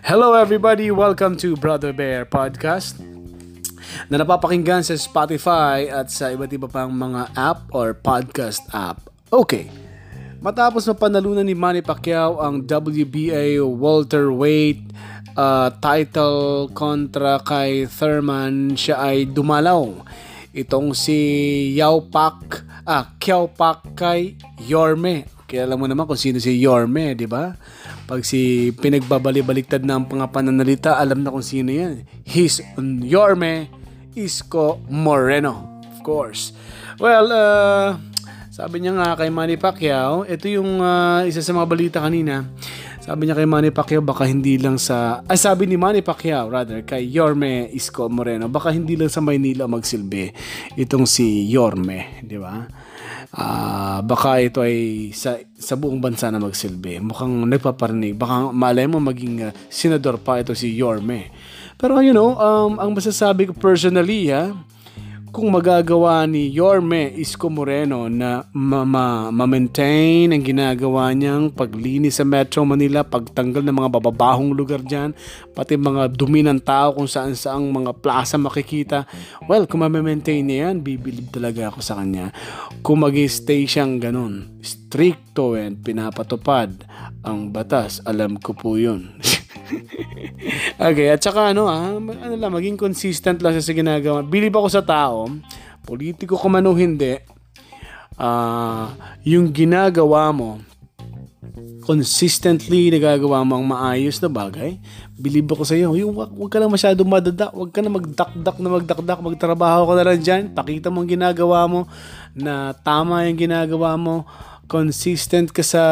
Hello everybody! Welcome to Brother Bear Podcast na napapakinggan sa Spotify at sa iba't iba pang mga app or podcast app. Okay, matapos mapanalunan ni Manny Pacquiao ang WBA welterweight title kontra kay Thurman, siya ay dumalaw. Itong si Pacquiao kay Yorme. Kaya alam mo naman kung sino si Yorme, di ba? Pag si pinagbabalibaliktad na ang pananalita, alam na kung sino yan. He's Yorme Isko Moreno, of course. Well, sabi niya nga kay Manny Pacquiao, ito yung isa sa mga balita kanina. Sabi niya kay Manny Pacquiao, baka hindi lang sa... Ay, sabi ni Manny Pacquiao, rather, kay Yorme Isko Moreno, baka hindi lang sa Maynila magsilbi itong si Yorme, di ba? Baka ito ay sa buong bansa na magsilbi. Mukhang nagpaparinig. Baka malay mo maging senador pa ito si Yorme. Pero ang masasabi ko personally, kung magagawa ni Yorme Isko Moreno na ma-maintain ang ginagawa niyang paglinis sa Metro Manila, pagtanggal ng mga bababahong lugar dyan, pati mga dumi ng tao kung saan-saang mga plaza makikita, well, kung ma-maintain niya yan, bibilib talaga ako sa kanya. Kung mag-stay siyang ganun, stricto and pinapatupad ang batas, alam ko po yun. Okay, at saka maging consistent lang sa ginagawa. Bilib ako sa tao, politiko ka man o hindi, yung ginagawa mo, consistently nagagawa mo ang maayos na bagay, bilib ako sa iyo. Yung wag ka lang masyadong madada, wag ka na magdakdak, magtrabaho ka na lang dyan, pakita mo ang ginagawa mo, na tama yung ginagawa mo, consistent ka sa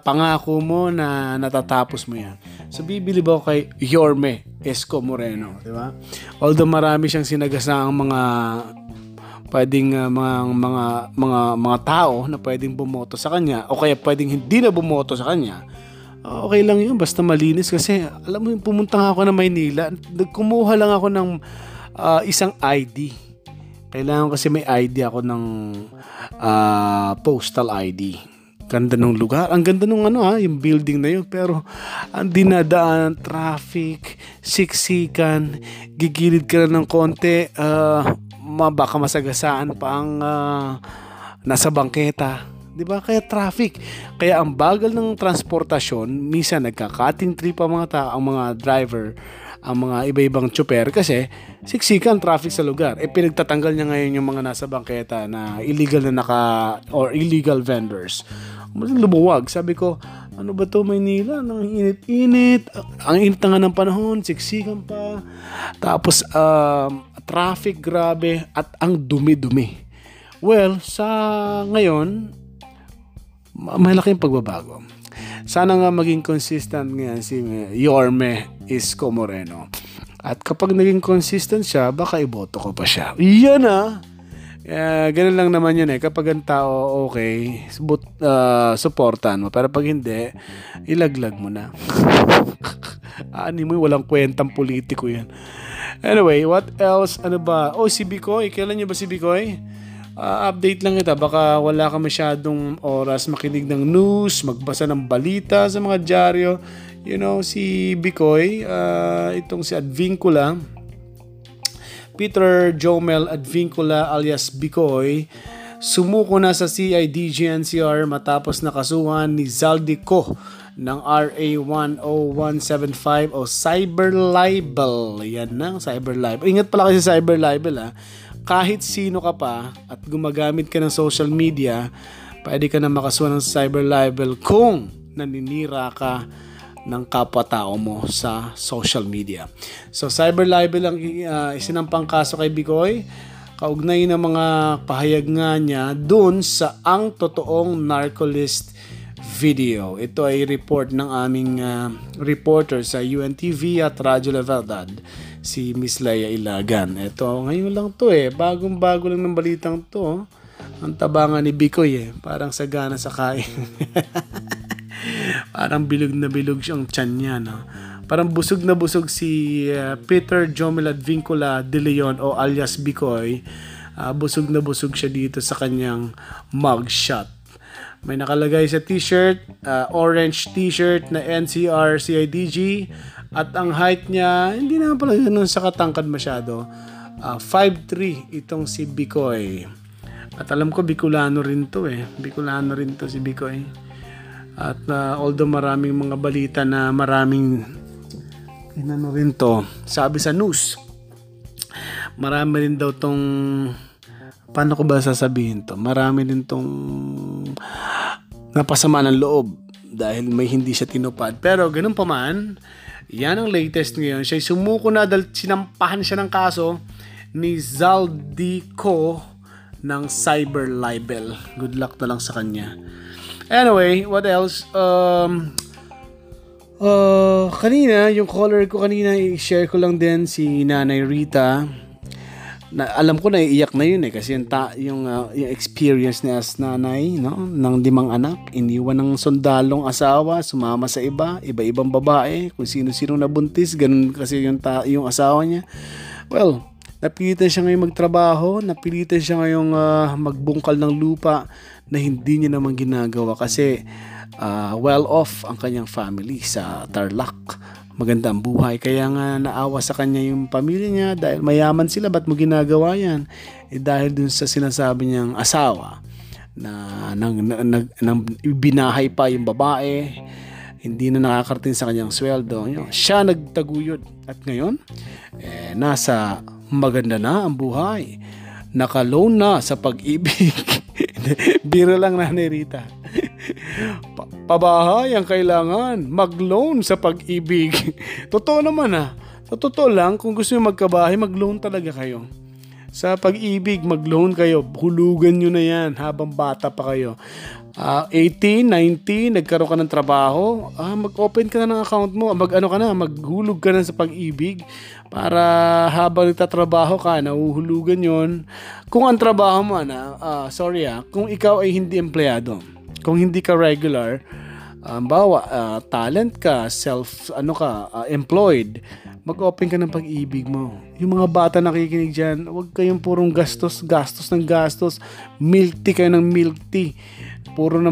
pangako mo na natatapos mo yan. So, bibilib ako kay Yorme Isko Moreno, di ba? Although marami siyang sinagasaang mga pwedeng mga tao na pwedeng bumoto sa kanya o kaya pwedeng hindi na bumoto sa kanya. Okay lang yun, basta malinis. Kasi, alam mo, pumunta nga ako ng Maynila, kumuha lang ako ng isang ID. Kailangan kasi may ID ako ng postal ID. Ganda ng lugar. Ang ganda ng yung building na yun. Pero ang dinadaan, traffic, siksikan, gigilid ka na ng konti, baka masagasaan pa ang nasa bangketa. Diba? Kaya traffic. Kaya ang bagal ng transportasyon, minsan nagkakating trip ang mga ang mga driver, ang mga iba-ibang tsuper kasi siksikan traffic sa lugar. Pinagtatanggal niya ngayon yung mga nasa bangketa na illegal na or illegal vendors. Lumuwag. Sabi ko, ano ba to Maynila? Ang init-init. Ang init na nga ng panahon, siksikan pa. Tapos, traffic grabe at ang dumi-dumi. Well, sa ngayon, malaking pagbabago. Sana nga maging consistent ngayon si Yorme Isko Moreno. At kapag naging consistent siya, baka iboto ko pa siya. Yan ganun lang naman yun kapag ang tao okay, supportan mo. Pero pag hindi, ilaglag mo na. Ani mo, walang kwentang politiko yan. Anyway, what else? Ano ba? Si Bicoy. Kailan niyo ba si Bicoy? Update lang kita, baka wala ka masyadong oras makinig ng news, magbasa ng balita sa mga dyaryo. Si Bicoy, itong si Advincula, Peter Joemel Advincula alias Bicoy, sumuko na sa CIDG NCR matapos nakasuhan ni Zaldy Co ng RA10175 o cyber libel. Yan na, cyber libel. Ingat pala kasi cyber libel Kahit sino ka pa at gumagamit ka ng social media, pwede ka na makasuhan ng cyber libel kung naninira ka ng kapwa-tao mo sa social media. So, cyber libel ang isinampang kaso kay Bicoy, kaugnay ng mga pahayag nga niya dun sa ang totoong narcolist video. Ito ay report ng aming reporter sa UNTV at Radyo La Verdad, si Miss Lea Ilagan. Ito, ngayon lang to bagong-bago lang ng balitang to. Ang tabangan ni Bicoy parang sagana sa kain. Parang bilog na bilog siyang tiyan niya, Parang busog na busog si Peter Joemel Advincula de Leon o alias Bicoy. Busog na busog siya dito sa kanyang mugshot. May nakalagay sa t-shirt, orange t-shirt na NCR CIDG, at ang height niya hindi na pala ganun sa katangkad masyado. 5'3 itong si Bicoy. At alam ko Biculano rin to eh. Biculano rin to si Bicoy. At although maraming mga balita na maraming inano rin to, sabi sa news, marami rin daw tong, paano ko ba sasabihin to? Marami rin tong napasama ng loob dahil may hindi siya tinupad. Pero ganun pa man, yan ang latest ngayon. Siya'y sumuko na dahil sinampahan siya ng kaso ni Zaldy Co ng cyber libel. Good luck na lang sa kanya. Anyway, what else? Kanina, yung caller ko kanina, i-share ko lang din si Nanay Rita. Na, alam ko naiiyak na yun eh kasi yung experience niya as nanay, no, ng 5 anak, iniwan ng sundalong asawa, sumama sa iba-ibang babae, kung sino-sino nabuntis, ganun kasi yung asawa niya. Well, napilitan siya ngayong magtrabaho, napilitan siya ngayong magbungkal ng lupa na hindi niya naman ginagawa kasi well off ang kanyang family sa Tarlac. Maganda ang buhay, kaya nga naawa sa kanya yung pamilya niya dahil mayaman sila, ba't mo ginagawa yan? Eh, dahil dun sa sinasabi niyang asawa na binahay pa yung babae, hindi na nakakartin sa kanyang sweldo. Siya nagtaguyod at ngayon eh, nasa maganda na ang buhay, naka-loan na sa pag-ibig. Biro lang Nanay Rita. Pabahay ang kailangan, mag-loan sa pag-ibig. Totoo naman ha. Sa totoo lang, kung gusto nyo magkabahay, mag-loan talaga kayo. Sa pag-ibig, mag-loan kayo. Hulugan nyo na yan habang bata pa kayo. 18, 19, nagkaroon ka ng trabaho, mag-open ka na ng account mo, maghulog ka na sa pag-ibig para habang nagtatrabaho ka, nahuhulugan yon. Kung ang trabaho mo, kung ikaw ay hindi empleyado, kung hindi ka regular, talent ka, employed, mag-open ka ng pag-ibig mo. Yung mga bata nakikinig dyan, huwag kayong purong gastos, milk tea kayo ng milk tea. Puro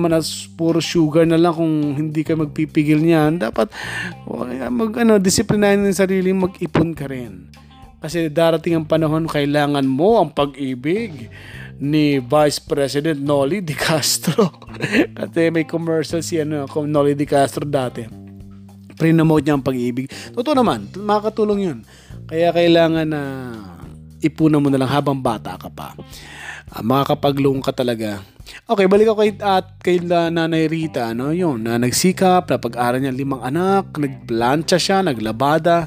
sugar na lang kung hindi ka magpipigil niyan. Dapat, disiplinahin ng sarili, mag-ipon ka rin. Kasi darating ang panahon, kailangan mo ang pag-ibig ni Vice President Noli De Castro. Kasi may commercial si Noli De Castro dati. Pre-promote niya ang pag-ibig. Totoo naman, makakatulong yun. Kaya kailangan na ipunan mo na lang habang bata ka pa. Makakapag-loan ka talaga. Okay, balik ako kay Nanay Rita, nagsikap, napag-aral niya 5 anak, nagplancha siya, naglabada.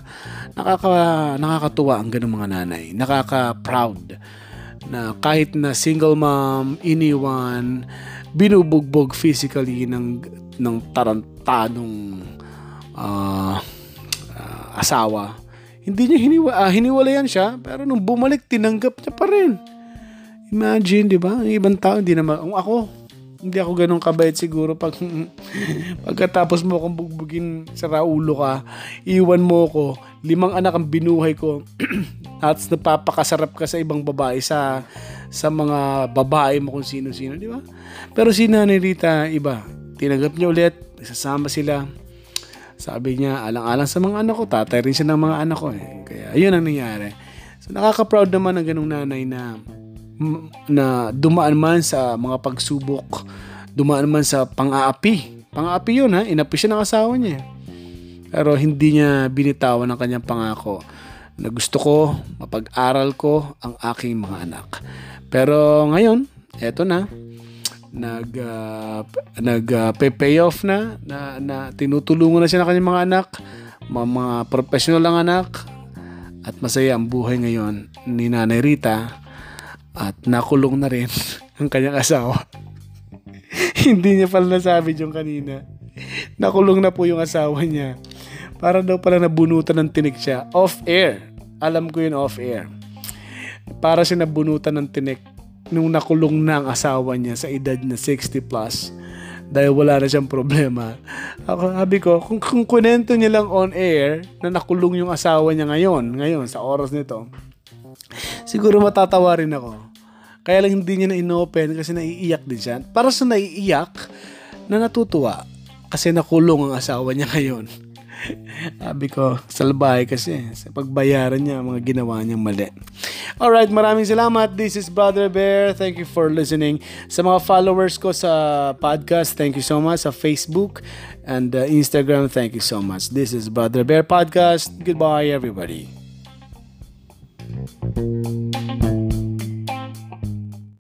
Nakakatuwa ang ganung mga nanay. Nakaka-proud na kahit na single mom, iniwan, binubugbog physically ng tarantadong asawa. Hindi niya hiniwalayan siya, pero nung bumalik, tinanggap niya pa rin. Imagine, di ba? Ang ibang tao, hindi naman. Hindi ako ganun kabait siguro. Pagkatapos mo akong bugbugin sa raulo ka, iwan mo ko, 5 anak ang binuhay ko, at napapakasarap ka sa ibang babae, sa mga babae mo kung sino-sino, di ba? Pero si Nanay Rita, iba. Tinanggap niya ulit, sasama sila. Sabi niya, alang-alang sa mga anak ko, tatay rin siya ng mga anak ko. Kaya, yun ang nangyari. So, nakaka-proud naman ang ganung nanay na dumaan man sa mga pagsubok, dumaan man sa pang-aapi. Pang-aapi yun ha, inapi siya ng asawa niya. Pero hindi niya binitawan ang kanyang pangako na gusto ko, mapag-aral ko ang aking mga anak. Pero ngayon, eto na, pay off na tinutulungan na siya ng kanyang mga anak, mga professional ang anak, at masaya ang buhay ngayon ni Nanay Rita. At nakulong na rin ang kanyang asawa. Hindi niya pala nasabi yung kanina. Nakulong na po yung asawa niya. Para daw pala nabunutan ng tinik siya. Off-air. Alam ko yun, off-air. Para siya nabunutan ng tinik nung nakulong na ang asawa niya sa edad na 60+. Dahil wala na siyang problema. Sabi ko, kung kunento niya lang on-air na nakulong yung asawa niya ngayon sa oras nito, siguro matatawa rin ako. Kaya lang hindi niya na inopen kasi naiiyak din siya. Para sa naiiyak, na natutuwa kasi nakulong ang asawa niya ngayon. Sabi ko, salbahe kasi sa pagbayaran niya mga ginawa niyang mali. Alright, maraming salamat. This is Brother Bear. Thank you for listening. Sa mga followers ko sa podcast, thank you so much. Sa Facebook and Instagram, thank you so much. This is Brother Bear Podcast. Goodbye, everybody.